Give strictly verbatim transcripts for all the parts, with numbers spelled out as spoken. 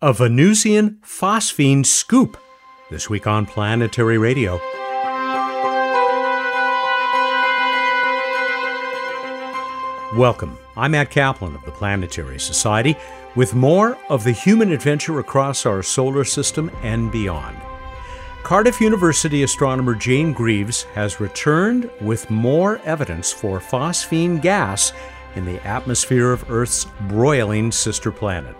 A Venusian phosphine scoop, this week on Planetary Radio. Welcome, I'm Matt Kaplan of the Planetary Society with more of the human adventure across our solar system and beyond. Cardiff University astronomer Jane Greaves has returned with more evidence for phosphine gas in the atmosphere of Earth's broiling sister planet.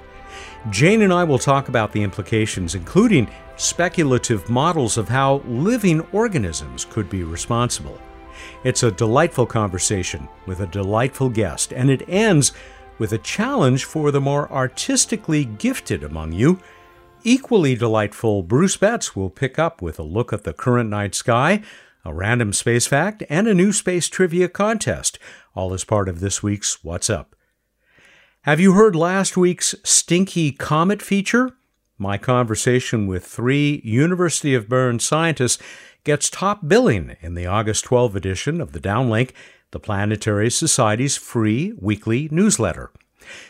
Jane and I will talk about the implications, including speculative models of how living organisms could be responsible. It's a delightful conversation with a delightful guest, and it ends with a challenge for the more artistically gifted among you. Equally delightful, Bruce Betts will pick up with a look at the current night sky, a random space fact, and a new space trivia contest, all as part of this week's What's Up. Have you heard last week's Stinky Comet feature? My conversation with three University of Bern scientists gets top billing in the August twelfth edition of The Downlink, the Planetary Society's free weekly newsletter.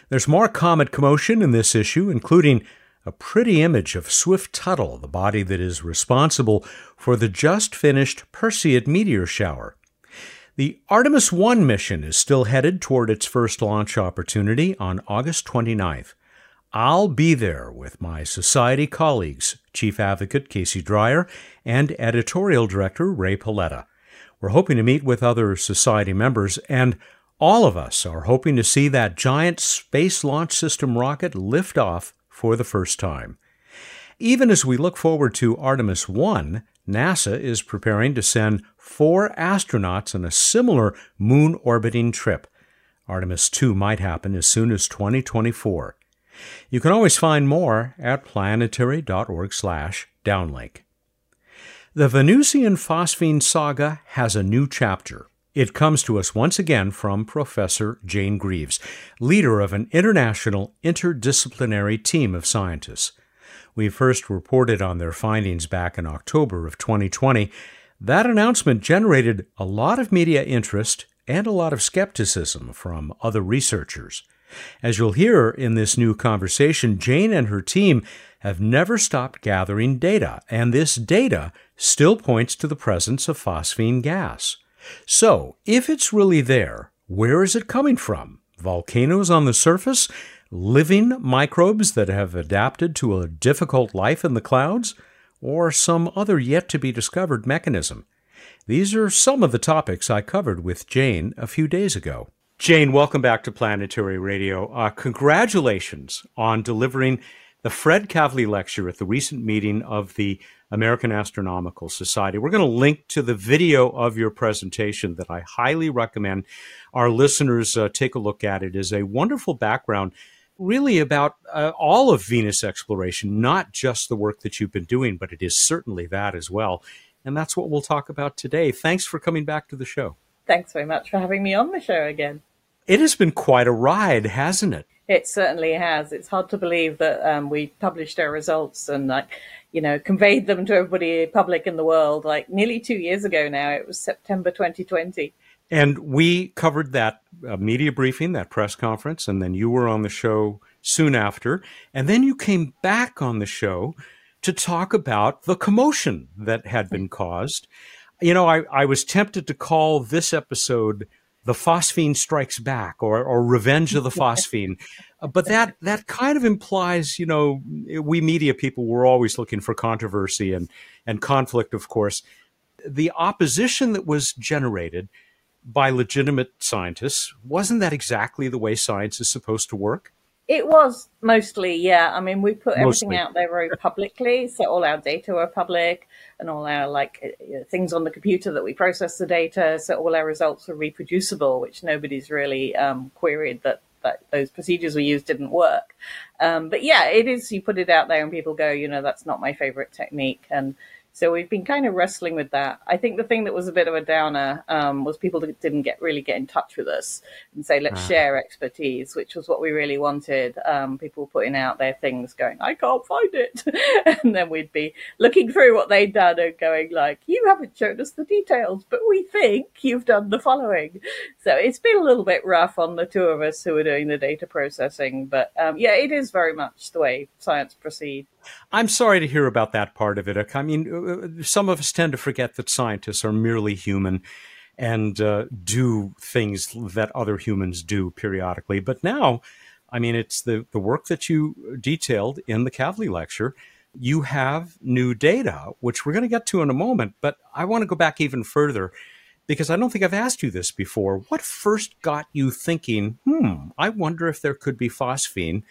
There's more comet commotion in this issue, including a pretty image of Swift Tuttle, the body that is responsible for the just-finished Perseid meteor shower. The Artemis one mission is still headed toward its first launch opportunity on August twenty-ninth. I'll be there with my Society colleagues, Chief Advocate Casey Dreyer and Editorial Director Ray Paletta. We're hoping to meet with other Society members, and all of us are hoping to see that giant Space Launch System rocket lift off for the first time. Even as we look forward to Artemis one, NASA is preparing to send four astronauts on a similar moon-orbiting trip. Artemis two might happen as soon as twenty twenty-four. You can always find more at planetary dot org slash downlink. The Venusian phosphine saga has a new chapter. It comes to us once again from Professor Jane Greaves, leader of an international interdisciplinary team of scientists. We first reported on their findings back in October of twenty twenty. That announcement generated a lot of media interest and a lot of skepticism from other researchers. As you'll hear in this new conversation, Jane and her team have never stopped gathering data, and this data still points to the presence of phosphine gas. So, if it's really there, where is it coming from? Volcanoes on the surface? Living microbes that have adapted to a difficult life in the clouds, or some other yet-to-be-discovered mechanism? These are some of the topics I covered with Jane a few days ago. Jane, welcome back to Planetary Radio. Uh, congratulations on delivering the Fred Kavli Lecture at the recent meeting of the American Astronomical Society. We're going to link to the video of your presentation that I highly recommend our listeners uh, take a look at. It is a wonderful background really about uh, all of Venus exploration, not just the work that you've been doing, but it is certainly that as well. And that's what we'll talk about today. Thanks for coming back to the show. Thanks very much for having me on the show again. It has been quite a ride, hasn't it? It certainly has. It's hard to believe that um, we published our results and, like, you know, conveyed them to everybody public in the world, like, nearly two years ago now. It was September twenty twenty. And we covered that uh, media briefing, that press conference, and then you were on the show soon after. And then you came back on the show to talk about the commotion that had been caused. You know, I, I was tempted to call this episode The Phosphine Strikes Back, or, or Revenge of the Phosphine. Uh, but that, that kind of implies, you know, we media people were always looking for controversy and, and conflict, of course. The opposition that was generated by legitimate scientists, wasn't that exactly the way science is supposed to work? It was mostly, yeah. I mean, we put mostly. everything out there very publicly, so all our data were public, and all our like things on the computer that we process the data, so all our results were reproducible, which nobody's really um, queried that, that those procedures we used didn't work. Um, but yeah, it is. You put it out there, and people go, you know, that's not my favorite technique, and So we've been kind of wrestling with that. I think the thing that was a bit of a downer um, was people that didn't get really get in touch with us and say, let's ah. share expertise, which was what we really wanted. Um, people putting out their things going, I can't find it. And then we'd be looking through what they'd done and going like, you haven't shown us the details, but we think you've done the following. So it's been a little bit rough on the two of us who are doing the data processing. But um, yeah, it is very much the way science proceeds. I'm sorry to hear about that part of it. I mean, some of us tend to forget that scientists are merely human and uh, do things that other humans do periodically. But now, I mean, it's the, the work that you detailed in the Kavli Lecture. You have new data, which we're going to get to in a moment. But I want to go back even further, because I don't think I've asked you this before. What first got you thinking, hmm, I wonder if there could be phosphine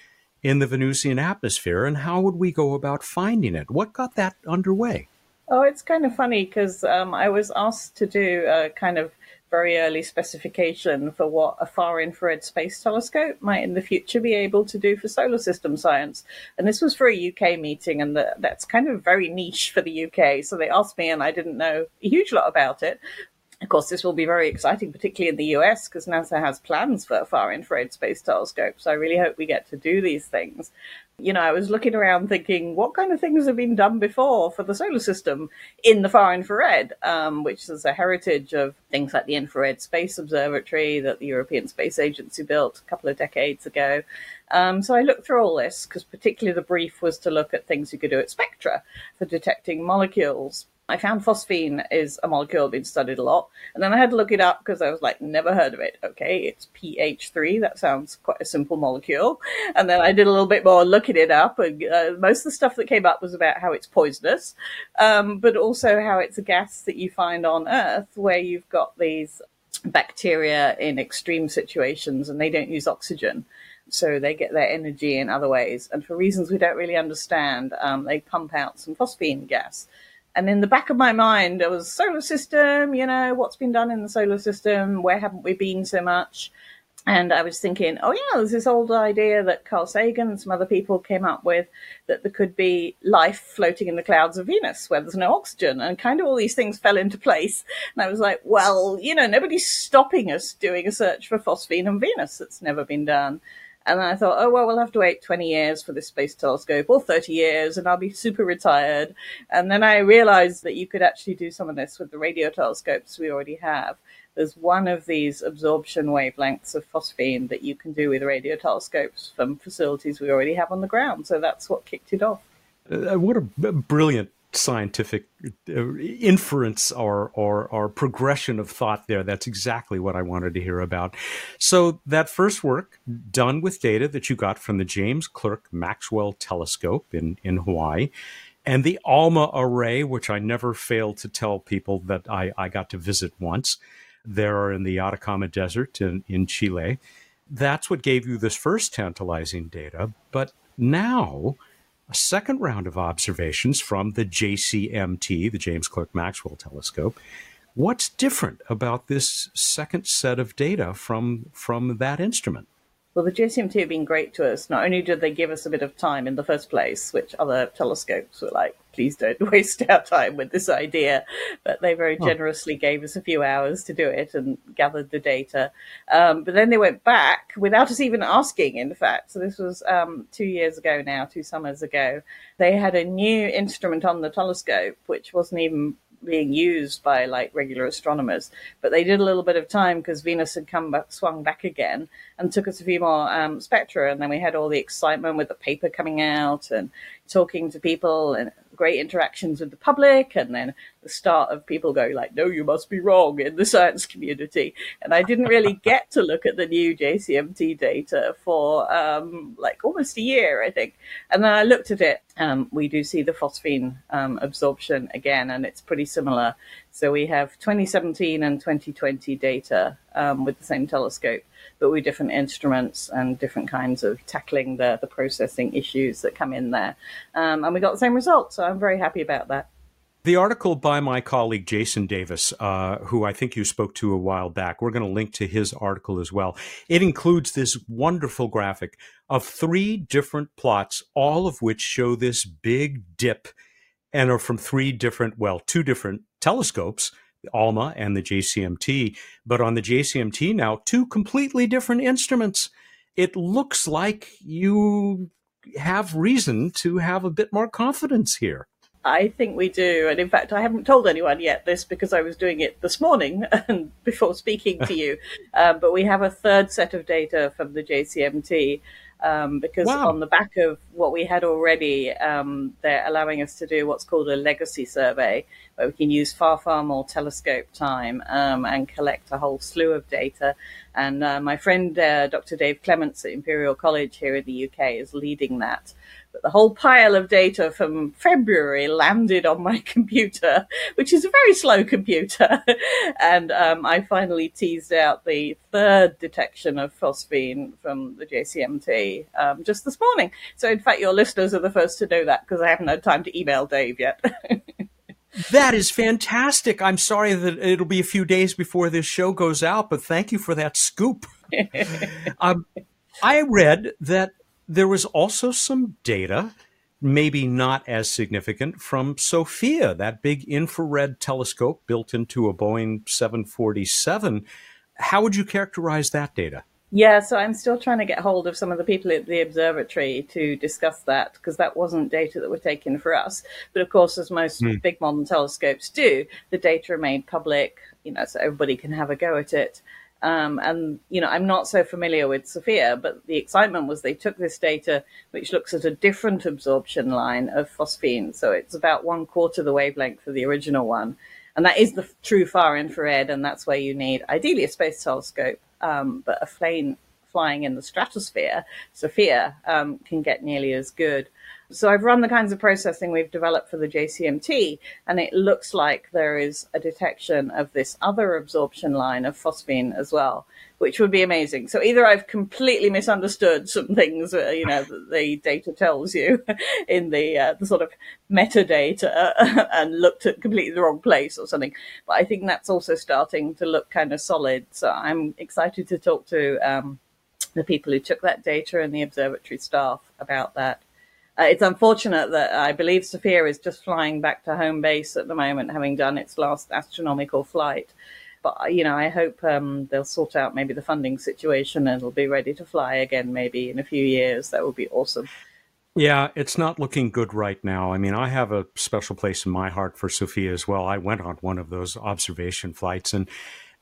in the Venusian atmosphere, and how would we go about finding it? What got that underway? Oh, it's kind of funny because um, I was asked to do a kind of very early specification for what a far infrared space telescope might in the future be able to do for solar system science. And this was for a U K meeting, and the, that's kind of very niche for the U K. So they asked me, and I didn't know a huge lot about it. Of course, this will be very exciting, particularly in the U S, because NASA has plans for a far infrared space telescope. So I really hope we get to do these things. You know, I was looking around thinking, what kind of things have been done before for the solar system in the far infrared, um, which is a heritage of things like the Infrared Space Observatory that the European Space Agency built a couple of decades ago. Um, so I looked through all this because particularly the brief was to look at things you could do at SPECTRA for detecting molecules. I found phosphine is a molecule being studied a lot. And then I had to look it up because I was like, never heard of it. Okay, it's P H three. That sounds quite a simple molecule. And then I did a little bit more looking it up. And uh, most of the stuff that came up was about how it's poisonous, um, but also how it's a gas that you find on Earth where you've got these bacteria in extreme situations and they don't use oxygen. So they get their energy in other ways. And for reasons we don't really understand, um, they pump out some phosphine gas. And in the back of my mind, it was solar system, you know, what's been done in the solar system? Where haven't we been so much? And I was thinking, oh, yeah, there's this old idea that Carl Sagan and some other people came up with that there could be life floating in the clouds of Venus where there's no oxygen. And kind of all these things fell into place. And I was like, well, you know, nobody's stopping us doing a search for phosphine on Venus. That's never been done. And then I thought, oh, well, we'll have to wait twenty years for this space telescope or thirty years and I'll be super retired. And then I realized that you could actually do some of this with the radio telescopes we already have. There's one of these absorption wavelengths of phosphine that you can do with radio telescopes from facilities we already have on the ground. So that's what kicked it off. Uh, what a brilliant scientific inference or, or, or progression of thought there. That's exactly what I wanted to hear about. So that first work done with data that you got from the James Clerk Maxwell Telescope in, in Hawaii and the ALMA array, which I never fail to tell people that I, I got to visit once. There in the Atacama Desert in, in Chile. That's what gave you this first tantalizing data. But now a second round of observations from the J C M T, the James Clerk Maxwell Telescope. What's different about this second set of data from, from that instrument? Well, the J C M T have been great to us. Not only did they give us a bit of time in the first place, which other telescopes were like, please don't waste our time with this idea, but they very generously gave us a few hours to do it and gathered the data. Um, but then they went back without us even asking, in fact. So this was um, two years ago now, two summers ago. They had a new instrument on the telescope, which wasn't even being used by like regular astronomers, but they did a little bit of time because Venus had come back, swung back again and took us a few more um, spectra. And then we had all the excitement with the paper coming out and talking to people and great interactions with the public. And then the start of people going like, no, you must be wrong in the science community. And I didn't really get to look at the new J C M T data for um, like almost a year, I think. And then I looked at it. Um, we do see the phosphine um, absorption again, and it's pretty similar. So we have twenty seventeen and twenty twenty data um, with the same telescope, but with different instruments and different kinds of tackling the, the processing issues that come in there. Um, and we got the same results. So I'm very happy about that. The article by my colleague, Jason Davis, uh, who I think you spoke to a while back, we're going to link to his article as well. It includes this wonderful graphic of three different plots, all of which show this big dip and are from three different, well, two different telescopes, the ALMA and the J C M T. But on the J C M T now, two completely different instruments. It looks like you have reason to have a bit more confidence here. I think we do. And in fact, I haven't told anyone yet this because I was doing it this morning and before speaking to you. Um, but we have a third set of data from the J C M T um, because wow. on the back of what we had already, um, they're allowing us to do what's called a legacy survey, where we can use far, far more telescope time um, and collect a whole slew of data. And uh, my friend, uh, Doctor Dave Clements at Imperial College here in the U K is leading that. The whole pile of data from February landed on my computer, which is a very slow computer. And um, I finally teased out the third detection of phosphine from the J C M T um, just this morning. So in fact, your listeners are the first to know that because I haven't had time to email Dave yet. That is fantastic. I'm sorry that it'll be a few days before this show goes out, but thank you for that scoop. um, I read that there was also some data, maybe not as significant, from SOFIA, that big infrared telescope built into a Boeing seven forty-seven. How would you characterize that data? Yeah, so I'm still trying to get hold of some of the people at the observatory to discuss that, because that wasn't data that were taken for us. But of course, as most mm. big modern telescopes do, the data remained public, you know, so everybody can have a go at it. Um, and, you know, I'm not so familiar with SOFIA, but the excitement was they took this data, which looks at a different absorption line of phosphine. So it's about one quarter the wavelength of the original one. And that is the true far infrared. And that's where you need ideally a space telescope, um, but a plane flying in the stratosphere, SOFIA, um, can get nearly as good. So I've run the kinds of processing we've developed for the J C M T, and it looks like there is a detection of this other absorption line of phosphine as well, which would be amazing. So either I've completely misunderstood some things, uh, you know, that the data tells you in the, uh, the sort of metadata and looked at completely the wrong place or something. But I think that's also starting to look kind of solid. So I'm excited to talk to um, the people who took that data and the observatory staff about that. Uh, it's unfortunate that I believe SOFIA is just flying back to home base at the moment, having done its last astronomical flight. But, you know, I hope um, they'll sort out maybe the funding situation and it'll be ready to fly again maybe in a few years. That would be awesome. Yeah, it's not looking good right now. I mean, I have a special place in my heart for SOFIA as well. I went on one of those observation flights, and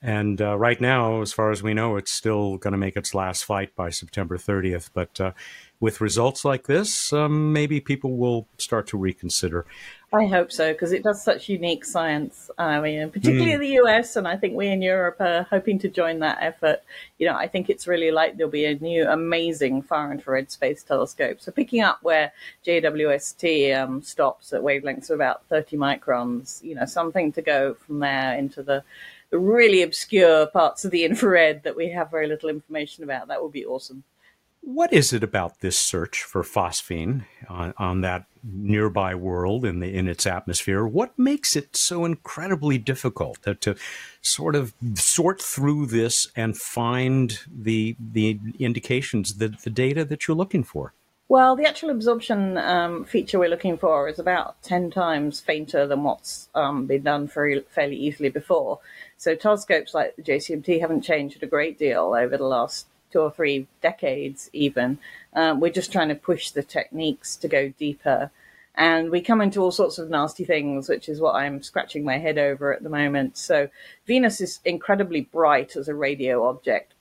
and uh, right now, as far as we know, it's still going to make its last flight by September thirtieth. But uh, with results like this, um, maybe people will start to reconsider. I hope so, because it does such unique science. I mean, particularly mm. in the U S, and I think we in Europe are hoping to join that effort. You know, I think it's really like there'll be a new amazing far infrared space telescope. So picking up where J W S T um, stops at wavelengths of about thirty microns, you know, something to go from there into the really obscure parts of the infrared that we have very little information about. That would be awesome. What is it about this search for phosphine on, on that nearby world in the in its atmosphere? What makes it so incredibly difficult to, to sort of sort through this and find the the indications, the, the data that you're looking for? Well, the actual absorption um, feature we're looking for is about ten times fainter than what's um, been done for fairly easily before. So telescopes like the J C M T haven't changed a great deal over the last two or three decades even. Um, we're just trying to push the techniques to go deeper. And we come into all sorts of nasty things, which is what I'm scratching my head over at the moment. So Venus is incredibly bright as a radio object.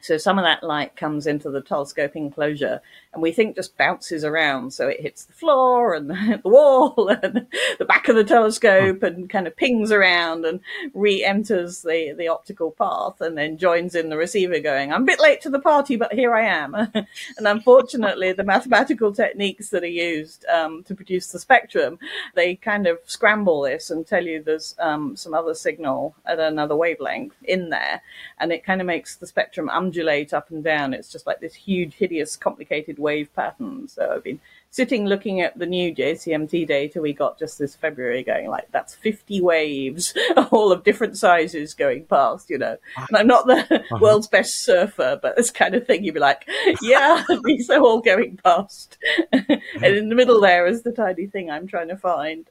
So some of that light comes into the telescope enclosure and we think just bounces around. So it hits the floor and the wall and the back of the telescope and kind of pings around and re-enters the, the optical path and then joins in the receiver going, I'm a bit late to the party, but here I am. And unfortunately, the mathematical techniques that are used um, to produce the spectrum, they kind of scramble this and tell you there's um, some other signal at another wavelength in there. And it kind of makes the spectrum undulate up and down. It's just like this huge, hideous, complicated wave wave patterns. So I've been sitting looking at the new J C M T data we got just this February, going like, that's fifty waves, all of different sizes going past, you know. And I'm not the uh-huh. world's best surfer, but this kind of thing, you'd be like, yeah, these are all going past. And in the middle there is the tiny thing I'm trying to find.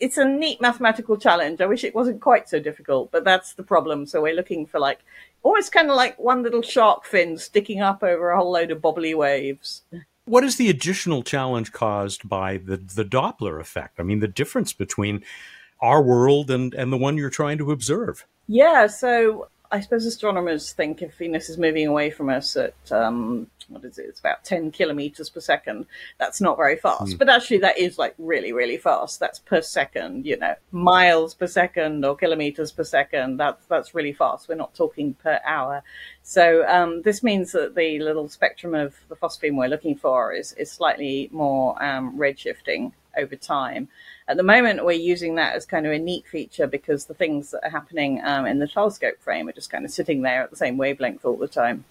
It's a neat mathematical challenge. I wish it wasn't quite so difficult, but that's the problem. So we're looking for like, always kind of like one little shark fin sticking up over a whole load of bobbly waves. What is the additional challenge caused by the, the Doppler effect? I mean, the difference between our world and, and the one you're trying to observe. Yeah, so I suppose astronomers think if Venus is moving away from us at, um, what is it, it's about ten kilometers per second, that's not very fast. Mm. But actually that is like really, really fast. That's per second, you know, miles per second or kilometers per second. That's, that's really fast. We're not talking per hour. So um, this means that the little spectrum of the phosphine we're looking for is, is slightly more um, redshifting over time. At the moment, we're using that as kind of a neat feature because the things that are happening um, in the telescope frame are just kind of sitting there at the same wavelength all the time.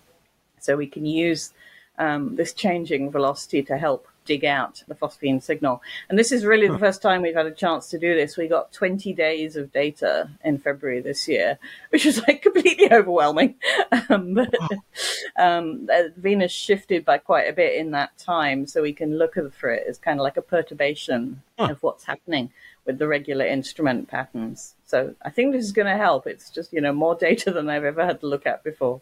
So we can use um, this changing velocity to help dig out the phosphine signal. And this is really the first time we've had a chance to do this. We got twenty days of data in February this year, which was like completely overwhelming. Um, but, um, Venus shifted by quite a bit in that time, so we can look for it as kind of like a perturbation huh. of what's happening with the regular instrument patterns. So I think this is going to help. It's just, you know, more data than I've ever had to look at before.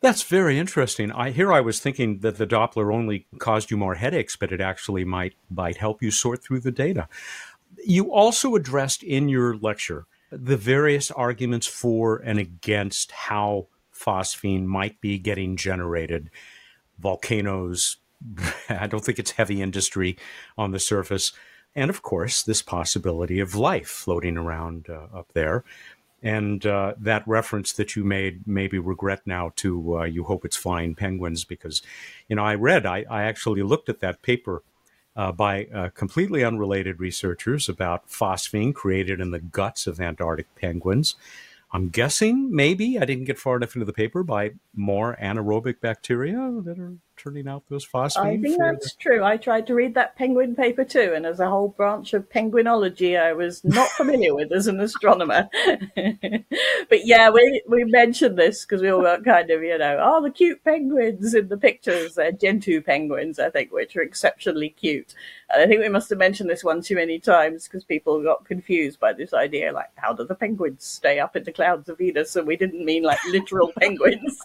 That's very interesting. I hear I was thinking that the Doppler only caused you more headaches, but it actually might, might help you sort through the data. You also addressed in your lecture the various arguments for and against how phosphine might be getting generated. Volcanoes, I don't think it's heavy industry on the surface, and of course this possibility of life floating around uh, up there. And uh, that reference that you made, maybe regret now, to uh, you hope it's flying penguins, because, you know, I read, I, I actually looked at that paper uh, by uh, completely unrelated researchers about phosphine created in the guts of Antarctic penguins. I'm guessing, maybe, I didn't get far enough into the paper, by more anaerobic bacteria that are turning out those phosphines. I think that's true. I tried to read that penguin paper too, and as a whole branch of penguinology I was not familiar with as an astronomer. But yeah, we, we mentioned this because we all were kind of, you know, oh, the cute penguins in the pictures. They're Gentoo penguins, I think, which are exceptionally cute. And I think we must have mentioned this one too many times because people got confused by this idea, like, how do the penguins stay up in the clouds of Venus? And we didn't mean like literal penguins.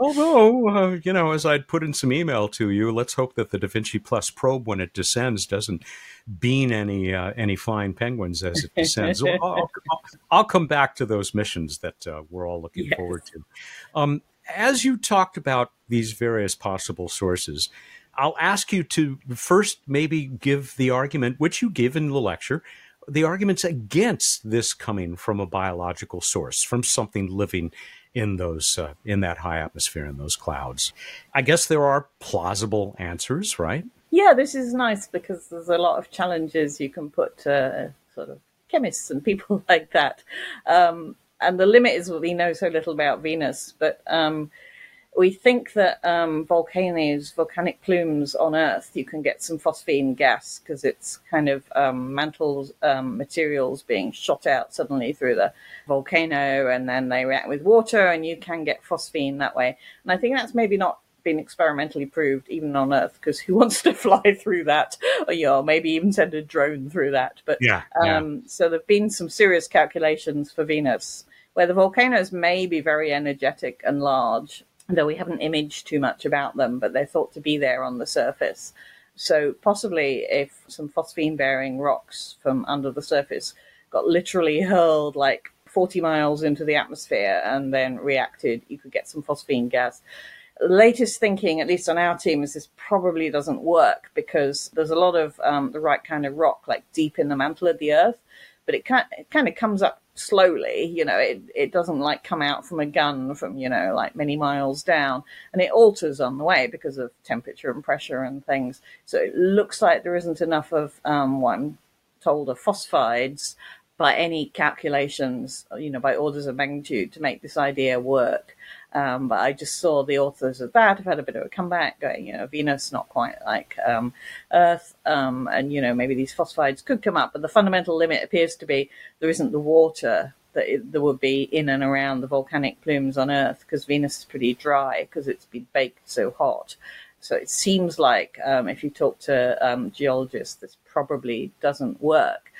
Although, uh, you know, as I'd put in some email to you, let's hope that the Da Vinci Plus probe, when it descends, doesn't bean any uh, any flying penguins as it descends. I'll, I'll, I'll come back to those missions that uh, we're all looking yes. forward to. Um, as you talked about these various possible sources, I'll ask you to first maybe give the argument, which you give in the lecture, the arguments against this coming from a biological source, from something living in those, uh, in that high atmosphere, in those clouds. I guess there are plausible answers, right? Yeah, this is nice because there's a lot of challenges you can put to uh, sort of chemists and people like that. Um, and the limit is we know so little about Venus, but um, we think that um, volcanoes, volcanic plumes on Earth, you can get some phosphine gas because it's kind of um, mantle um, materials being shot out suddenly through the volcano, and then they react with water and you can get phosphine that way. And I think that's maybe not been experimentally proved even on Earth, because who wants to fly through that, or you know, maybe even send a drone through that. But yeah, um, yeah. So there have been some serious calculations for Venus where the volcanoes may be very energetic and large, though we haven't imaged too much about them, but they're thought to be there on the surface. So possibly if some phosphine-bearing rocks from under the surface got literally hurled like forty miles into the atmosphere and then reacted, you could get some phosphine gas. Latest thinking, at least on our team, is this probably doesn't work because there's a lot of um, the right kind of rock like deep in the mantle of the Earth, but it, can, it kind of comes up slowly, you know, it, it doesn't like come out from a gun from, you know, like many miles down, and it alters on the way because of temperature and pressure and things. So it looks like there isn't enough of um, what I'm told are phosphides by any calculations, you know, by orders of magnitude to make this idea work. Um, but I just saw the authors of that have had a bit of a comeback going, you know, Venus, not quite like um, Earth. Um, and, you know, maybe these phosphides could come up. But the fundamental limit appears to be there isn't the water that it, there would be in and around the volcanic plumes on Earth, because Venus is pretty dry because it's been baked so hot. So it seems like um, if you talk to um, geologists, this probably doesn't work.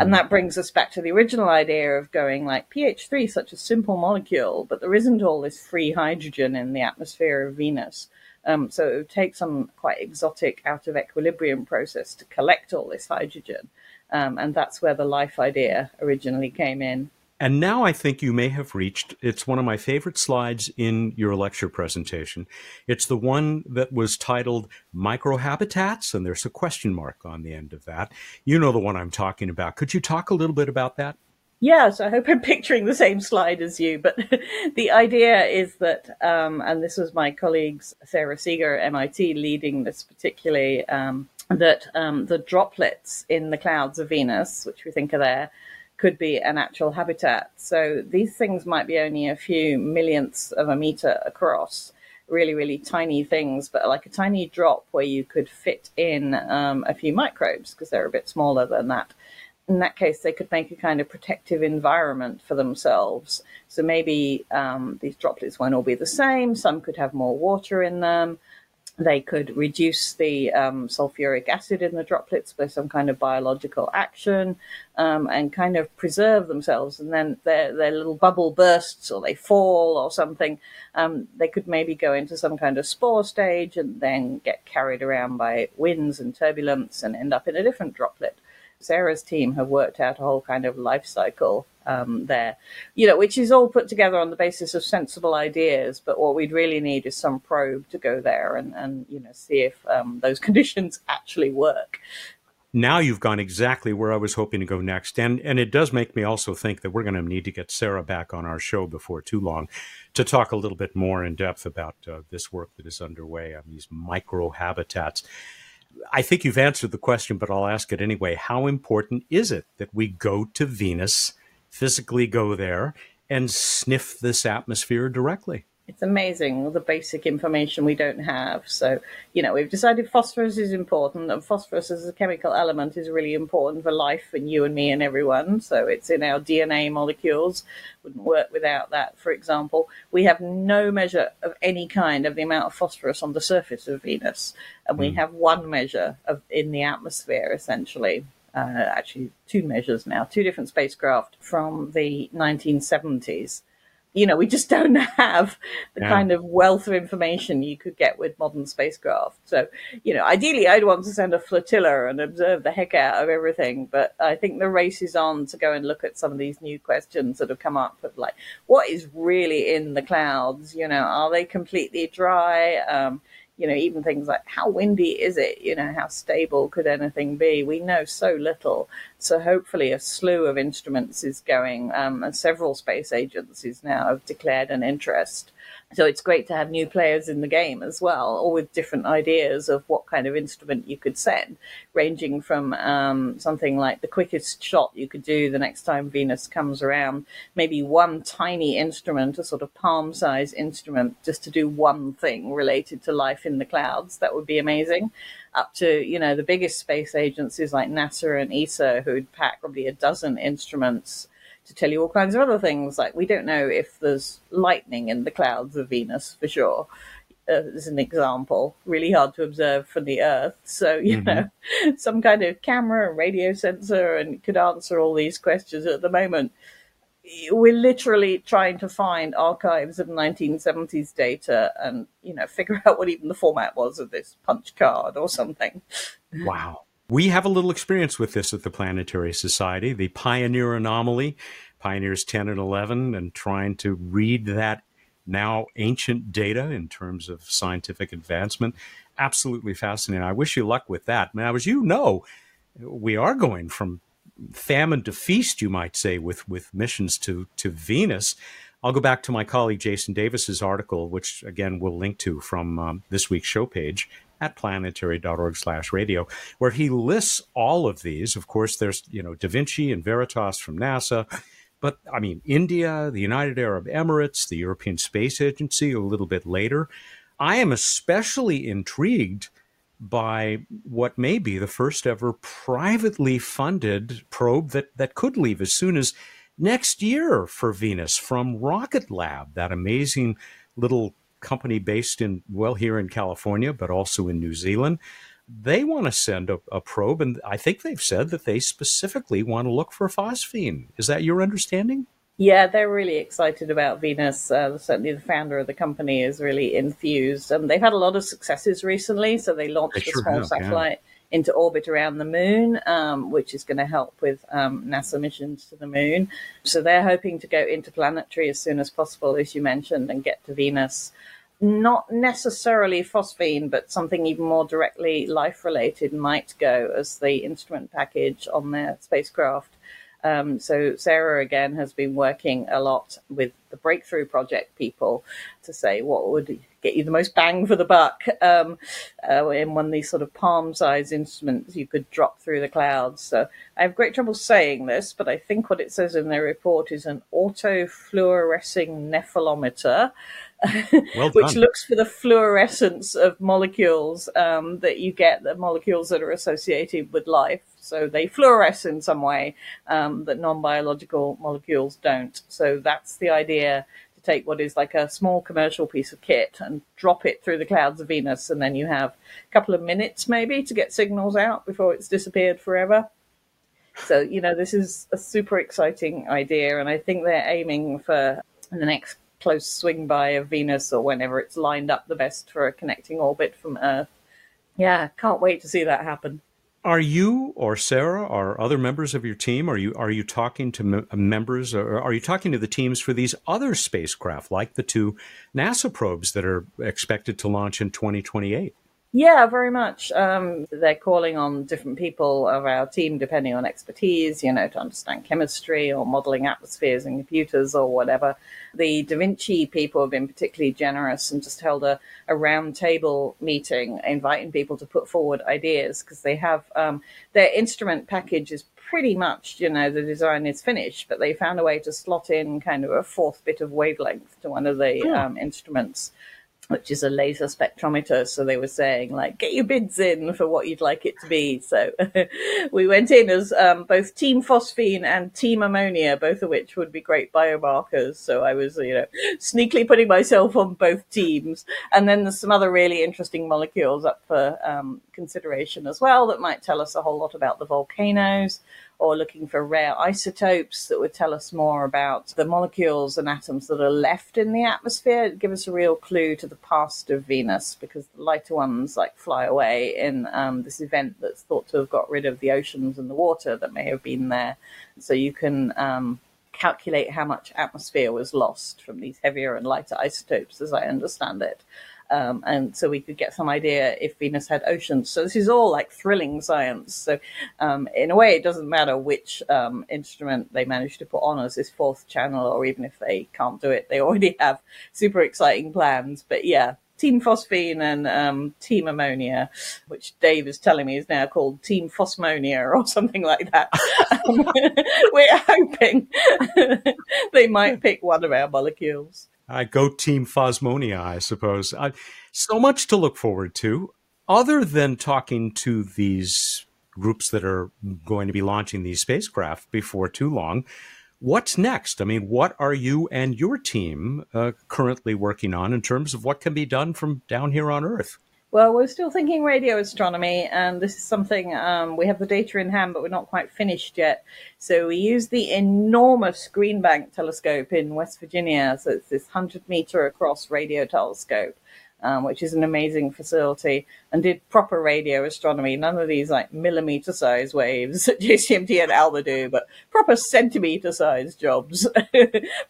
And that brings us back to the original idea of going like P H three, such a simple molecule, but there isn't all this free hydrogen in the atmosphere of Venus. Um, so it would take some quite exotic out of equilibrium process to collect all this hydrogen. Um, and that's where the life idea originally came in. And now I think you may have reached, it's one of my favorite slides in your lecture presentation. It's the one that was titled Microhabitats, and there's a question mark on the end of that. You know the one I'm talking about. Could you talk a little bit about that? Yes, I hope I'm picturing the same slide as you, but the idea is that, um, and this was my colleagues, Sarah Seager, M I T, leading this particularly, um, that um, the droplets in the clouds of Venus, which we think are there, could be an actual habitat. So these things might be only a few millionths of a meter across, really, really tiny things, but like a tiny drop where you could fit in um, a few microbes because they're a bit smaller than that. In that case, they could make a kind of protective environment for themselves. So maybe um, these droplets won't all be the same. Some could have more water in them. They could reduce the um, sulfuric acid in the droplets by some kind of biological action um, and kind of preserve themselves. And then their, their little bubble bursts or they fall or something. Um, they could maybe go into some kind of spore stage and then get carried around by winds and turbulence and end up in a different droplet. Sarah's team have worked out a whole kind of life cycle um, there, you know, which is all put together on the basis of sensible ideas. But what we'd really need is some probe to go there and, and you know, see if um, those conditions actually work. Now you've gone exactly where I was hoping to go next. And, and it does make me also think that we're going to need to get Sarah back on our show before too long to talk a little bit more in depth about uh, this work that is underway on these microhabitats. I think you've answered the question, but I'll ask it anyway. How important is it that we go to Venus, physically go there, and sniff this atmosphere directly? It's amazing, all the basic information we don't have. So, you know, we've decided phosphorus is important, and phosphorus as a chemical element is really important for life and you and me and everyone. So it's in our D N A molecules. Wouldn't work without that, for example. We have no measure of any kind of the amount of phosphorus on the surface of Venus. And we mm. have one measure of in the atmosphere, essentially. Uh, actually, two measures now, two different spacecraft from the nineteen seventies. You know, we just don't have the yeah. kind of wealth of information you could get with modern spacecraft. So, you know, ideally, I'd want to send a flotilla and observe the heck out of everything. But I think the race is on to go and look at some of these new questions that have come up of like, what is really in the clouds? You know, are they completely dry? Um, you know, even things like how windy is it? You know, how stable could anything be? We know so little. So hopefully a slew of instruments is going um, and several space agencies now have declared an interest. So it's great to have new players in the game as well, all with different ideas of what kind of instrument you could send, ranging from um, something like the quickest shot you could do the next time Venus comes around, maybe one tiny instrument, a sort of palm-sized instrument, just to do one thing related to life in the clouds. That would be amazing. Up to, you know, the biggest space agencies like NASA and E S A, who'd pack probably a dozen instruments to tell you all kinds of other things. Like we don't know if there's lightning in the clouds of Venus for sure, uh, as an example, really hard to observe from the Earth. So, you mm-hmm. know, some kind of camera and radio sensor and could answer all these questions. At the moment, we're literally trying to find archives of nineteen seventies data and, you know, figure out what even the format was of this punch card or something. Wow. We have a little experience with this at the Planetary Society, the Pioneer Anomaly, Pioneers ten and eleven, and trying to read that now ancient data in terms of scientific advancement. Absolutely fascinating. I wish you luck with that. Now, as you know, we are going from famine to feast, you might say, with, with missions to, to Venus. I'll go back to my colleague Jason Davis's article, which, again, we'll link to from um, this week's show page at planetary dot org slash radio, where he lists all of these. Of course, there's, you know, Da Vinci and Veritas from NASA, But I mean, India, the United Arab Emirates, the European Space Agency a little bit later. I am especially intrigued by what may be the first ever privately funded probe that, that could leave as soon as next year for Venus from Rocket Lab, that amazing little company based in, well, here in California, but also in New Zealand. They want to send a, a probe, and I think they've said that they specifically want to look for phosphine. Is that your understanding? Yeah, they're really excited about Venus. Uh, certainly the founder of the company is really infused. Um, they've had a lot of successes recently. So they launched a small satellite into orbit around the moon, um, which is going to help with um, NASA missions to the moon. So they're hoping to go interplanetary as soon as possible, as you mentioned, and get to Venus. Not necessarily phosphine, but something even more directly life-related might go as the instrument package on their spacecraft. Um, so Sarah, again, has been working a lot with the Breakthrough Project people to say what would get you the most bang for the buck. Um, uh, in one of these sort of palm-sized instruments you could drop through the clouds. So I have great trouble saying this, but I think what it says in their report is an autofluorescing nephelometer, well which looks for the fluorescence of molecules um, that you get, the molecules that are associated with life. So they fluoresce in some way um, that non-biological molecules don't. So that's the idea, to take what is like a small commercial piece of kit and drop it through the clouds of Venus. And then you have a couple of minutes maybe to get signals out before it's disappeared forever. So, you know, this is a super exciting idea. And I think they're aiming for the next close swing by of Venus, or whenever it's lined up the best for a connecting orbit from Earth. Yeah, can't wait to see that happen. Are you or Sarah or other members of your team, are you, are you talking to m members or are you talking to the teams for these other spacecraft, like the two NASA probes that are expected to launch in twenty twenty-eight? Yeah, very much. Um, they're calling on different people of our team, depending on expertise, you know, to understand chemistry or modeling atmospheres and computers or whatever. The Da Vinci people have been particularly generous and just held a, a round table meeting, inviting people to put forward ideas, because they have um, their instrument package is pretty much, you know, the design is finished, but they found a way to slot in kind of a fourth bit of wavelength to one of the yeah. um, instruments, which is a laser spectrometer. So they were saying, like, get your bids in for what you'd like it to be. So we went in as um, both team phosphine and team ammonia, both of which would be great biomarkers. So I was, you know, sneakily putting myself on both teams. And then there's some other really interesting molecules up for um, consideration as well that might tell us a whole lot about the volcanoes, or looking for rare isotopes that would tell us more about the molecules and atoms that are left in the atmosphere. It'd give us a real clue to the past of Venus, because the lighter ones like fly away in um, this event that's thought to have got rid of the oceans and the water that may have been there. So you can um, calculate how much atmosphere was lost from these heavier and lighter isotopes, as I understand it. Um, and so we could get some idea if Venus had oceans. So this is all like thrilling science. So um, in a way, it doesn't matter which um, instrument they manage to put on as this fourth channel, or even if they can't do it, they already have super exciting plans. But yeah, team phosphine and um, team ammonia, which Dave is telling me is now called team phosmonia or something like that. We're hoping they might pick one of our molecules. I go team phosmonia, I suppose. I, so much to look forward to. Other than talking to these groups that are going to be launching these spacecraft before too long, what's next? I mean, what are you and your team uh, currently working on in terms of what can be done from down here on Earth? Well, we're still thinking radio astronomy, and this is something um, we have the data in hand, but we're not quite finished yet. So we use the enormous Green Bank Telescope in West Virginia. So it's this one hundred meter across radio telescope, um, which is an amazing facility, and did proper radio astronomy. None of these like millimeter size waves that J C M T and ALMA do, but proper centimeter size jobs,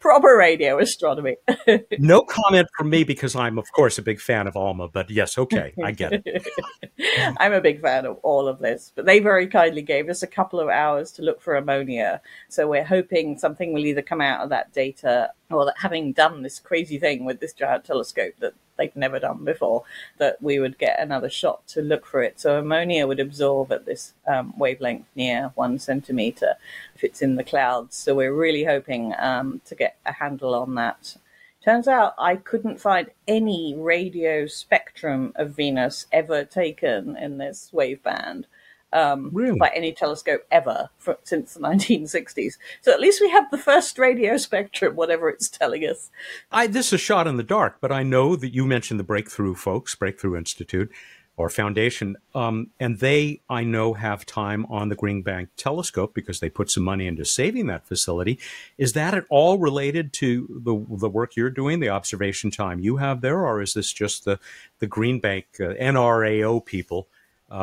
proper radio astronomy. No comment from me, because I'm, of course, a big fan of ALMA, but yes, okay, I get it. I'm a big fan of all of this, but they very kindly gave us a couple of hours to look for ammonia. So we're hoping something will either come out of that data, or that having done this crazy thing with this giant telescope, that they'd never done before, that we would get another shot to look for it. So ammonia would absorb at this um, wavelength near one centimetre if it's in the clouds. So we're really hoping um, to get a handle on that. Turns out I couldn't find any radio spectrum of Venus ever taken in this wave band. Um, really? By any telescope ever from, since the nineteen sixties. So at least we have the first radio spectrum, whatever it's telling us. I, this is a shot in the dark, but I know that you mentioned the Breakthrough folks, Breakthrough Institute or Foundation, um, and they, I know, have time on the Green Bank Telescope because they put some money into saving that facility. Is that at all related to the, the work you're doing, the observation time you have there, or is this just the, the Green Bank uh, N R A O people Uh,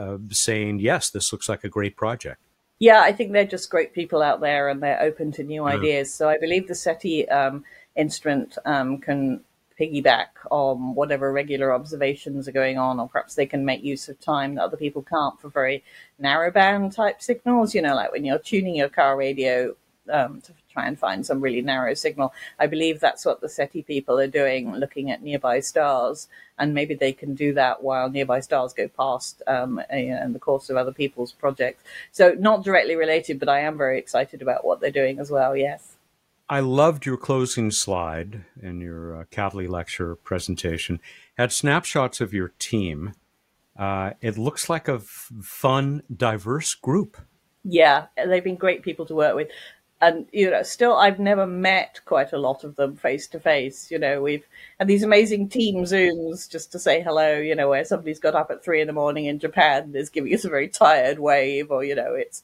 uh, saying, yes, this looks like a great project? Yeah, I think they're just great people out there and they're open to new mm. ideas. So I believe the SETI um, instrument um, can piggyback on whatever regular observations are going on, or perhaps they can make use of time that other people can't for very narrowband type signals, you know, like when you're tuning your car radio um, to try and find some really narrow signal. I believe that's what the SETI people are doing, looking at nearby stars, and maybe they can do that while nearby stars go past um, in the course of other people's projects. So not directly related, but I am very excited about what they're doing as well, yes. I loved your closing slide in your uh, Kavli Lecture presentation. Had snapshots of your team. Uh, it looks like a fun, diverse group. Yeah, they've been great people to work with. And, you know, still, I've never met quite a lot of them face to face. You know, we've had these amazing team Zooms just to say hello, you know, where somebody's got up at three in the morning in Japan and is giving us a very tired wave, or, you know, it's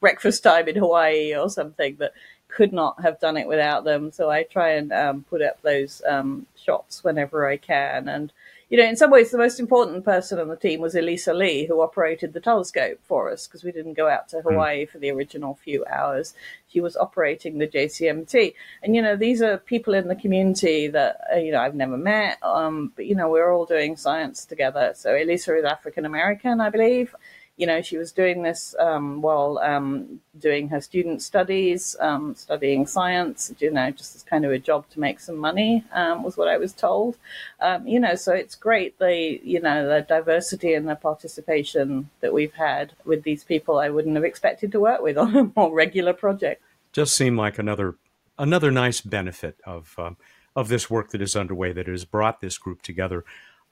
breakfast time in Hawaii or something, that could not have done it without them. So I try and um, put up those um, shots whenever I can. And, you know, in some ways, the most important person on the team was Elisa Lee, who operated the telescope for us, because we didn't go out to Hawaii for the original few hours. She was operating the J C M T. And, you know, these are people in the community that, you know, I've never met. Um, but, you know, we're all doing science together. So Elisa is African-American, I believe. You know, she was doing this um, while um, doing her student studies, um, studying science, you know, just as kind of a job to make some money, um, was what I was told. Um, you know, so it's great, the, you know, the diversity and the participation that we've had with these people I wouldn't have expected to work with on a more regular project. Just seemed like another, another nice benefit of, um, of this work that is underway, that has brought this group together.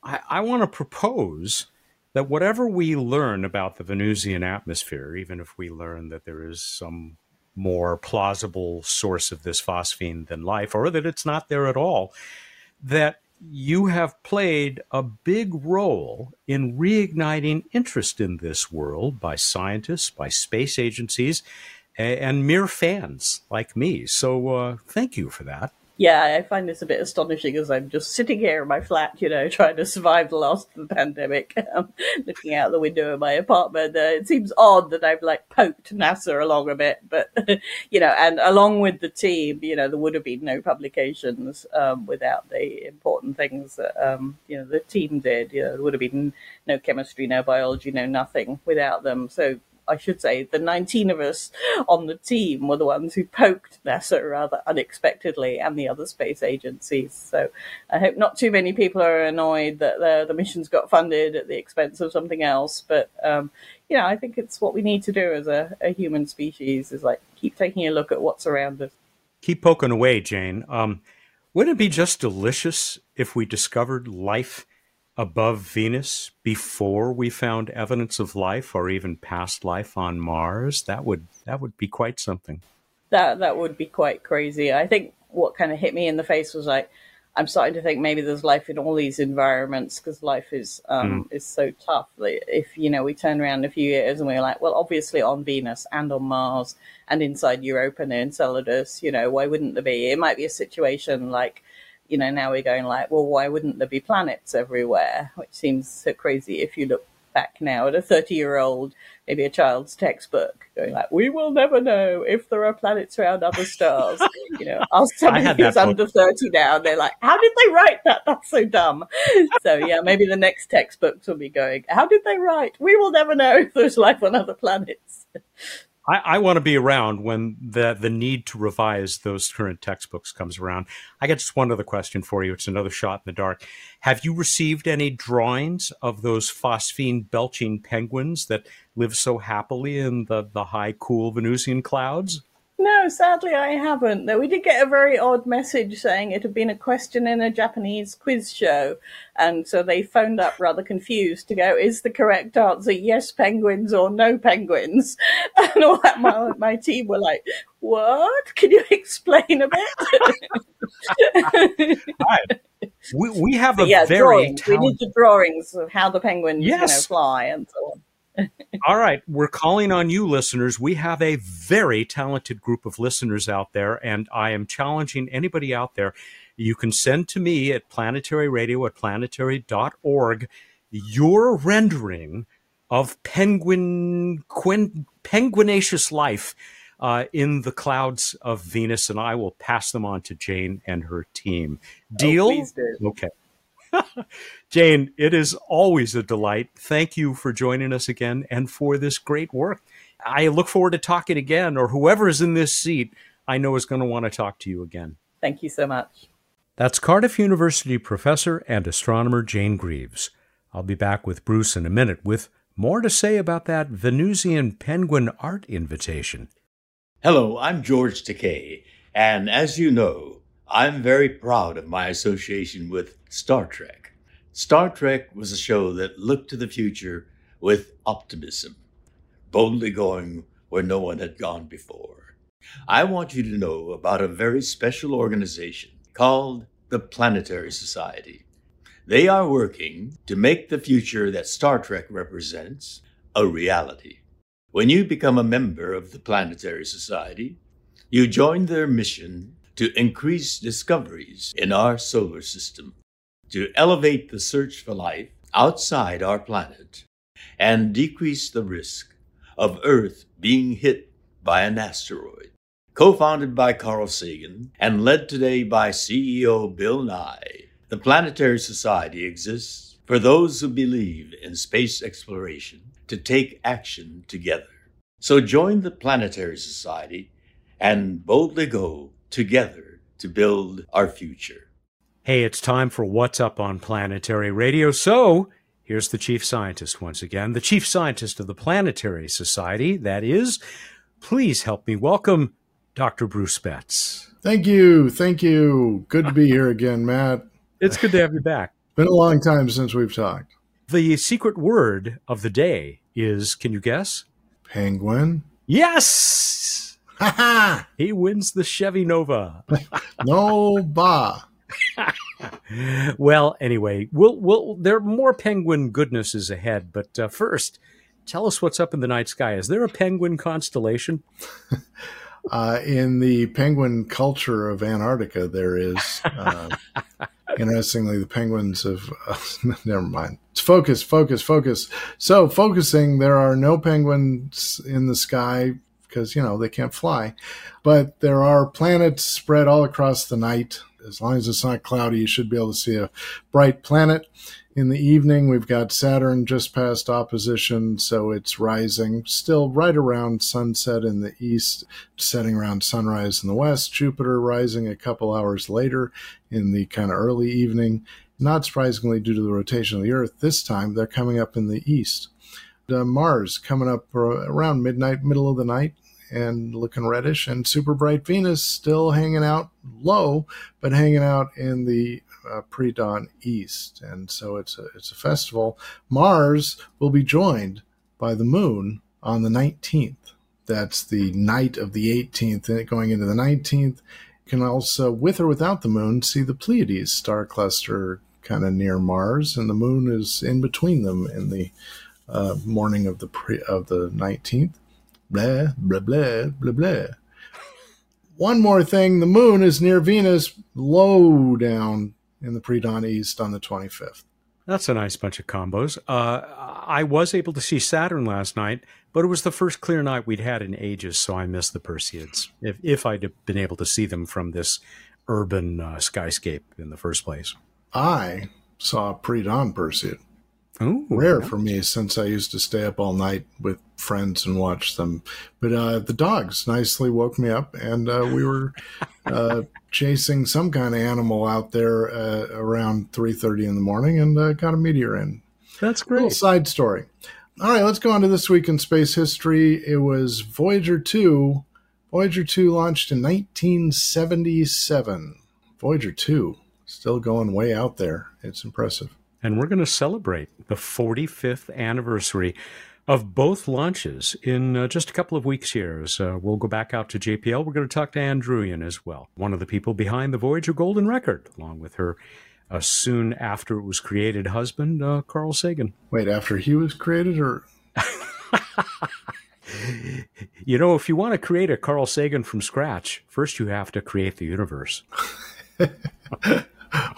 I, I want to propose that whatever we learn about the Venusian atmosphere, even if we learn that there is some more plausible source of this phosphine than life, or that it's not there at all, that you have played a big role in reigniting interest in this world by scientists, by space agencies, and mere fans like me. So uh, thank you for that. Yeah, I find this a bit astonishing as I'm just sitting here in my flat, you know, trying to survive the last of the pandemic, um, looking out the window of my apartment. Uh, it seems odd that I've, like, poked NASA along a bit, but, you know, and along with the team, you know, there would have been no publications um, without the important things that, um, you know, the team did. You know, there would have been no chemistry, no biology, no nothing without them. So I should say the nineteen of us on the team were the ones who poked NASA rather unexpectedly, and the other space agencies. So I hope not too many people are annoyed that the, the missions got funded at the expense of something else. But, um, you know, I think it's what we need to do as a, a human species, is like keep taking a look at what's around us. Keep poking away, Jane. Um, wouldn't it be just delicious if we discovered life above Venus before we found evidence of life, or even past life on Mars? That would that would be quite something. That that would be quite crazy. I think what kind of hit me in the face was, like, I'm starting to think maybe there's life in all these environments, because life is um, mm. is so tough. If, you know, we turn around in a few years and we're like, well, obviously on Venus and on Mars and inside Europa and Enceladus, you know, why wouldn't there be? It might be a situation like, you know, now we're going like, well, why wouldn't there be planets everywhere? Which seems so crazy if you look back now at a thirty-year-old, maybe a child's textbook, going like, we will never know if there are planets around other stars. You know, ask somebody who's under thirty now, and they're like, how did they write that? That's so dumb. So, yeah, maybe the next textbooks will be going, how did they write? We will never know if there's life on other planets. I, I want to be around when the, the need to revise those current textbooks comes around. I got just one other question for you. It's another shot in the dark. Have you received any drawings of those phosphine-belching penguins that live so happily in the, the high, cool Venusian clouds? No, sadly, I haven't. Though we did get a very odd message saying it had been a question in a Japanese quiz show. And so they phoned up rather confused to go, is the correct answer yes, penguins or no penguins? And all that my, my team were like, what? Can you explain a bit? Right. We, we have but a yeah, very talented... We need the drawings of how the penguins yes. you know, fly and so on. All right. We're calling on you, listeners. We have a very talented group of listeners out there, and I am challenging anybody out there. You can send to me at planetary radio at planetary dot org your rendering of penguin, quen, penguinaceous life uh, in the clouds of Venus, and I will pass them on to Jane and her team. Deal? Oh, please do. Okay. Jane, it is always a delight. Thank you for joining us again and for this great work. I look forward to talking again, or whoever is in this seat, I know is going to want to talk to you again. Thank you so much. That's Cardiff University professor and astronomer Jane Greaves. I'll be back with Bruce in a minute with more to say about that Venusian penguin art invitation. Hello, I'm George Takei, and as you know, I'm very proud of my association with Star Trek. Star Trek was a show that looked to the future with optimism, boldly going where no one had gone before. I want you to know about a very special organization called the Planetary Society. They are working to make the future that Star Trek represents a reality. When you become a member of the Planetary Society, you join their mission to increase discoveries in our solar system, to elevate the search for life outside our planet, and decrease the risk of Earth being hit by an asteroid. Co-founded by Carl Sagan and led today by C E O Bill Nye, the Planetary Society exists for those who believe in space exploration to take action together. So join the Planetary Society and boldly go together to build our future. Hey, it's time for What's Up on Planetary Radio. So here's the chief scientist once again, the chief scientist of the Planetary Society, that is. Please help me welcome Doctor Bruce Betts. Thank you. Thank you. Good to be here again, Matt. It's good to have you back. Been a long time since we've talked. The secret word of the day is, can you guess? Penguin. Yes! He wins the Chevy Nova. No ba. Well, anyway, we'll, we'll, there are more penguin goodnesses ahead. But uh, first, tell us what's up in the night sky. Is there a penguin constellation? Uh, in the penguin culture of Antarctica, there is. Uh, interestingly, the penguins have... Uh, never mind. Focus, focus, focus. So focusing, there are no penguins in the sky because, you know, they can't fly. But there are planets spread all across the night. As long as it's not cloudy, you should be able to see a bright planet. In the evening, we've got Saturn just past opposition, so it's rising, still right around sunset in the east, setting around sunrise in the west. Jupiter rising a couple hours later in the kind of early evening. Not surprisingly, due to the rotation of the Earth, this time they're coming up in the east. Uh, Mars coming up around midnight, middle of the night, and looking reddish, and super bright Venus still hanging out low, but hanging out in the uh, pre-dawn east. And so it's a, it's a festival. Mars will be joined by the moon on the nineteenth. That's the night of the eighteenth, and going into the nineteenth, you can also, with or without the moon, see the Pleiades star cluster kind of near Mars, and the moon is in between them in the uh, morning of the pre of the nineteenth. Blah, blah, blah, blah, blah. One more thing. The moon is near Venus, low down in the pre-dawn east on the twenty-fifth. That's a nice bunch of combos. Uh, I was able to see Saturn last night, but it was the first clear night we'd had in ages, so I missed the Perseids, if, if I'd have been able to see them from this urban uh, skyscape in the first place. I saw a pre-dawn Perseid. Ooh, rare nice. for me, since I used to stay up all night with friends and watch them. But uh, the dogs nicely woke me up, and uh, we were uh, chasing some kind of animal out there uh, around three thirty in the morning, and uh, got a meteor in. That's great. A little side story. All right, let's go on to This Week in Space History. It was Voyager two. Voyager two launched in nineteen seventy-seven. Voyager two, still going way out there. It's impressive. And we're going to celebrate the forty-fifth anniversary of both launches in uh, just a couple of weeks here. So we'll go back out to J P L. We're going to talk to Andruyan as well, one of the people behind the Voyager Golden Record, along with her uh, soon after it was created husband, uh, Carl Sagan. Wait, after he was created, or? You know, if you want to create a Carl Sagan from scratch, first you have to create the universe.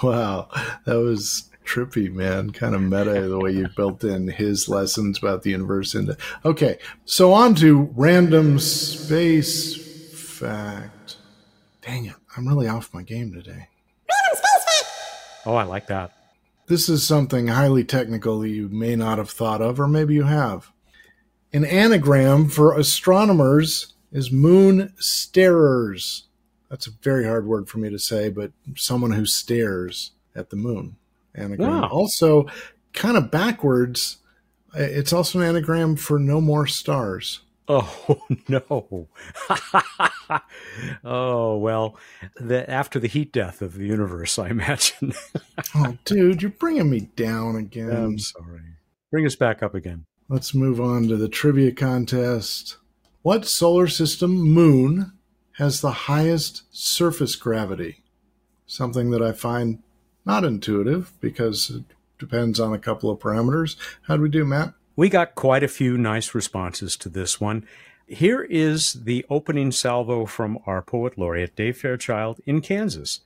Wow, that was trippy, man. Kind of meta the way you built in his lessons about the universe into. Okay, so on to random space fact. Dang it, I'm really off my game today. Random space fact. Oh, I like that. This is something highly technical that you may not have thought of, or maybe you have. An anagram for astronomers is moon starers. That's a very hard word for me to say, but someone who stares at the moon. Anagram. Wow. Also, kind of backwards, it's also an anagram for no more stars. Oh, no. Oh, well, the, after the heat death of the universe, I imagine. Oh, dude, you're bringing me down again. I'm sorry. Bring us back up again. Let's move on to the trivia contest. What solar system moon has the highest surface gravity? Something that I find not intuitive, because it depends on a couple of parameters. How'd we do, Matt? We got quite a few nice responses to this one. Here is the opening salvo from our poet laureate, Dave Fairchild, in Kansas.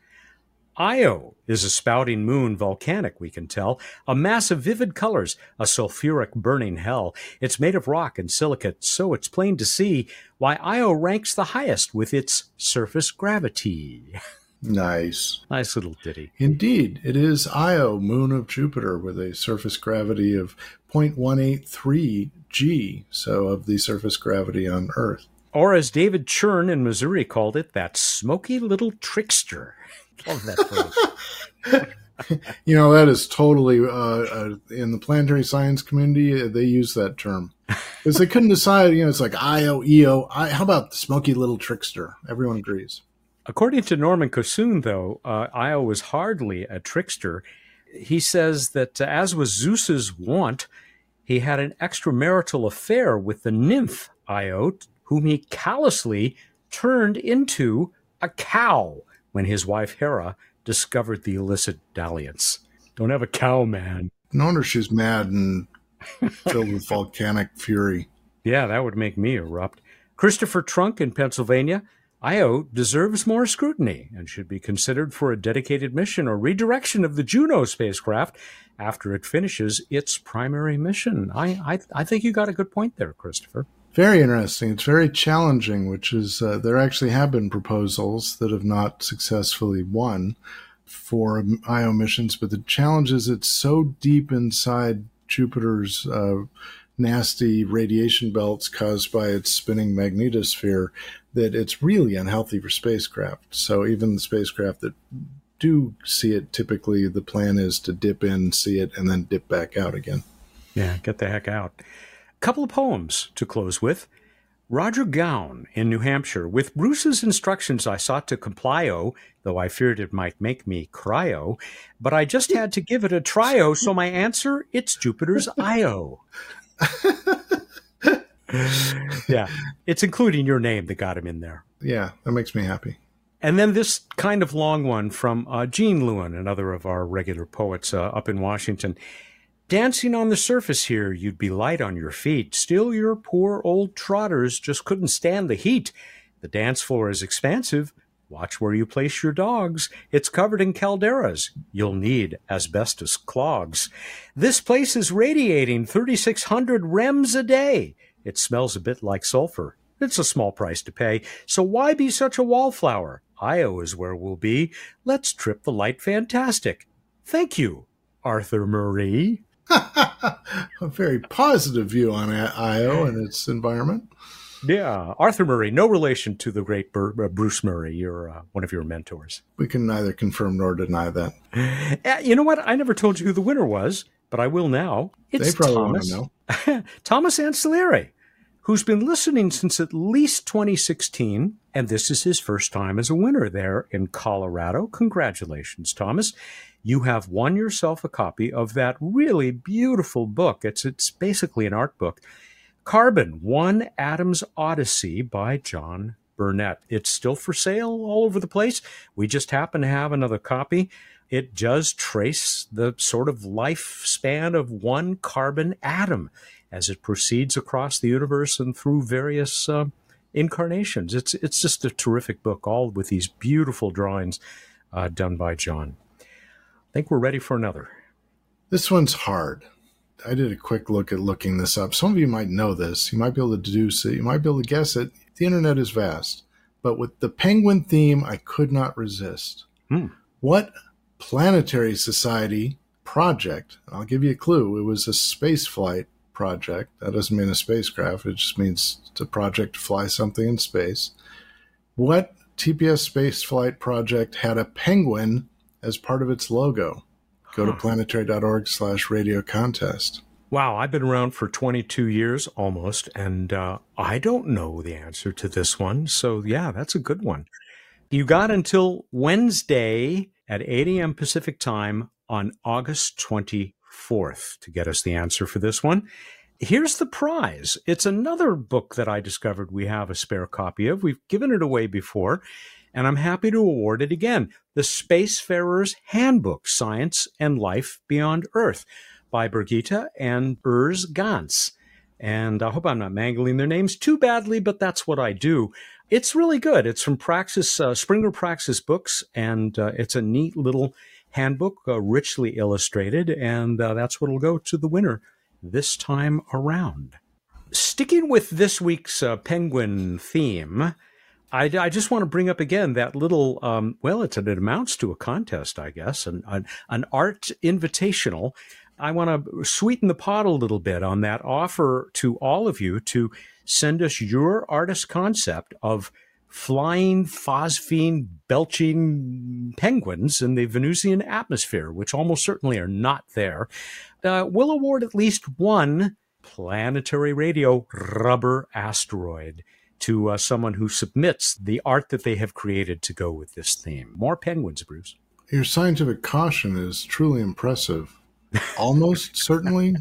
Io is a spouting moon, volcanic, we can tell, a mass of vivid colors, a sulfuric burning hell. It's made of rock and silicate, so it's plain to see why Io ranks the highest with its surface gravity. Nice. Nice little ditty. Indeed, it is Io, moon of Jupiter, with a surface gravity of zero point one eight three G, so of the surface gravity on Earth. Or as David Chern in Missouri called it, that smoky little trickster. Love that phrase. You know, that is totally, uh, uh, in the planetary science community, they use that term. Because they couldn't decide, you know, it's like Io, Eo, I, how about the smoky little trickster? Everyone agrees. According to Norman Kossuth, though, uh, Io was hardly a trickster. He says that uh, as was Zeus's wont, he had an extramarital affair with the nymph Io, whom he callously turned into a cow when his wife Hera discovered the illicit dalliance. Don't have a cow, man. No wonder she's mad and filled with volcanic fury. Yeah, that would make me erupt. Christopher Trunk in Pennsylvania. Io deserves more scrutiny and should be considered for a dedicated mission or redirection of the Juno spacecraft after it finishes its primary mission. I I, I think you got a good point there, Christopher. Very interesting. It's very challenging, which is uh, there actually have been proposals that have not successfully won for Io missions, but the challenge is it's so deep inside Jupiter's uh, nasty radiation belts caused by its spinning magnetosphere that it's really unhealthy for spacecraft. So even the spacecraft that do see it, typically the plan is to dip in, see it, and then dip back out again. Yeah, get the heck out. A couple of poems to close with. Roger Gown in New Hampshire. With Bruce's instructions, I sought to comply-o, though I feared it might make me cry-o, but I just had to give it a try-o, so my answer, it's Jupiter's Io. Yeah, it's including your name that got him in there. Yeah, that makes me happy. And then this kind of long one from uh, Gene Lewin, another of our regular poets uh, up in Washington. Dancing on the surface here, you'd be light on your feet. Still, your poor old trotters just couldn't stand the heat. The dance floor is expansive. Watch where you place your dogs. It's covered in calderas. You'll need asbestos clogs. This place is radiating thirty-six hundred rems a day. It smells a bit like sulfur. It's a small price to pay. So why be such a wallflower? Io is where we'll be. Let's trip the light fantastic. Thank you, Arthur Murray. A very positive view on Io and its environment. Yeah. Arthur Murray, no relation to the great Bruce Murray, your, uh, one of your mentors. We can neither confirm nor deny that. Uh, you know what? I never told you who the winner was, but I will now. It's they probably Thomas, want to know. Thomas Ancillari, who's been listening since at least twenty sixteen, and this is his first time as a winner there in Colorado. Congratulations, Thomas. You have won yourself a copy of that really beautiful book. It's, it's basically an art book. Carbon, One Atom's Odyssey by John Burnett. It's still for sale all over the place. We just happen to have another copy. It does trace the sort of lifespan of one carbon atom as it proceeds across the universe and through various uh, incarnations. It's, it's just a terrific book, all with these beautiful drawings uh, done by John. I think we're ready for another. This one's hard. I did a quick look at looking this up. Some of you might know this. You might be able to deduce it. You might be able to guess it. The internet is vast. But with the penguin theme, I could not resist. Hmm. What Planetary Society project? I'll give you a clue. It was a space flight project. That doesn't mean a spacecraft. It just means it's a project to fly something in space. What T P S space flight project had a penguin as part of its logo? Go to planetary.org slash radio contest. Wow, I've been around for twenty-two years almost, and uh, I don't know the answer to this one. So, yeah, that's a good one. You got until Wednesday at eight a.m. Pacific time on August twenty-fourth to get us the answer for this one. Here's the prize. It's another book that I discovered we have a spare copy of. We've given it away before, and I'm happy to award it again. The Spacefarer's Handbook, Science and Life Beyond Earth by Birgitta and Urs Gans. And I hope I'm not mangling their names too badly, but that's what I do. It's really good. It's from Praxis, uh, Springer Praxis Books, and uh, it's a neat little handbook, uh, richly illustrated, and uh, that's what will go to the winner this time around. Sticking with this week's uh, penguin theme, I, I just want to bring up again that little, um, well, it's, it amounts to a contest, I guess, an, an, an art invitational. I want to sweeten the pot a little bit on that offer to all of you to send us your artist concept of flying, phosphine, belching penguins in the Venusian atmosphere, which almost certainly are not there. Uh, we'll award at least one Planetary Radio rubber asteroid to uh, someone who submits the art that they have created to go with this theme. More penguins, Bruce. Your scientific caution is truly impressive. Almost certainly.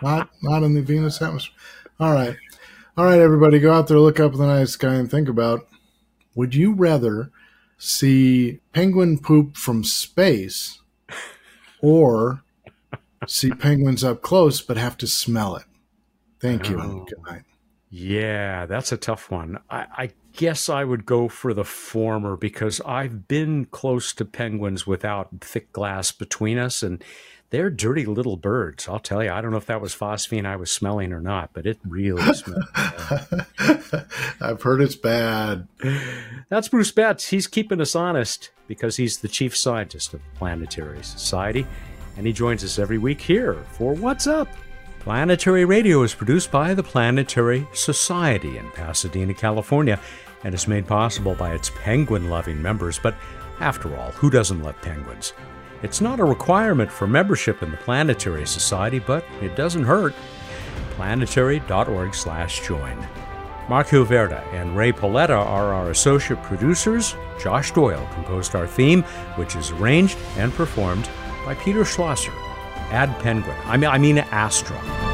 Not not in the Venus atmosphere. All right. All right, everybody, go out there, look up in the night sky, and think about, would you rather see penguin poop from space or see penguins up close but have to smell it? Thank you, oh. and good night. Yeah, that's a tough one. I, I guess I would go for the former because I've been close to penguins without thick glass between us, and they're dirty little birds. I'll tell you, I don't know if that was phosphine I was smelling or not, but it really smelled bad. I've heard it's bad. That's Bruce Betts. He's keeping us honest because he's the chief scientist of Planetary Society, and he joins us every week here for What's Up? Planetary Radio is produced by the Planetary Society in Pasadena, California, and is made possible by its penguin-loving members. But after all, who doesn't love penguins? It's not a requirement for membership in the Planetary Society, but it doesn't hurt. Planetary.org slash join. Mark Huverda and Ray Paletta are our associate producers. Josh Doyle composed our theme, which is arranged and performed by Peter Schlosser. Ad Penguin. I mean, I mean Astra.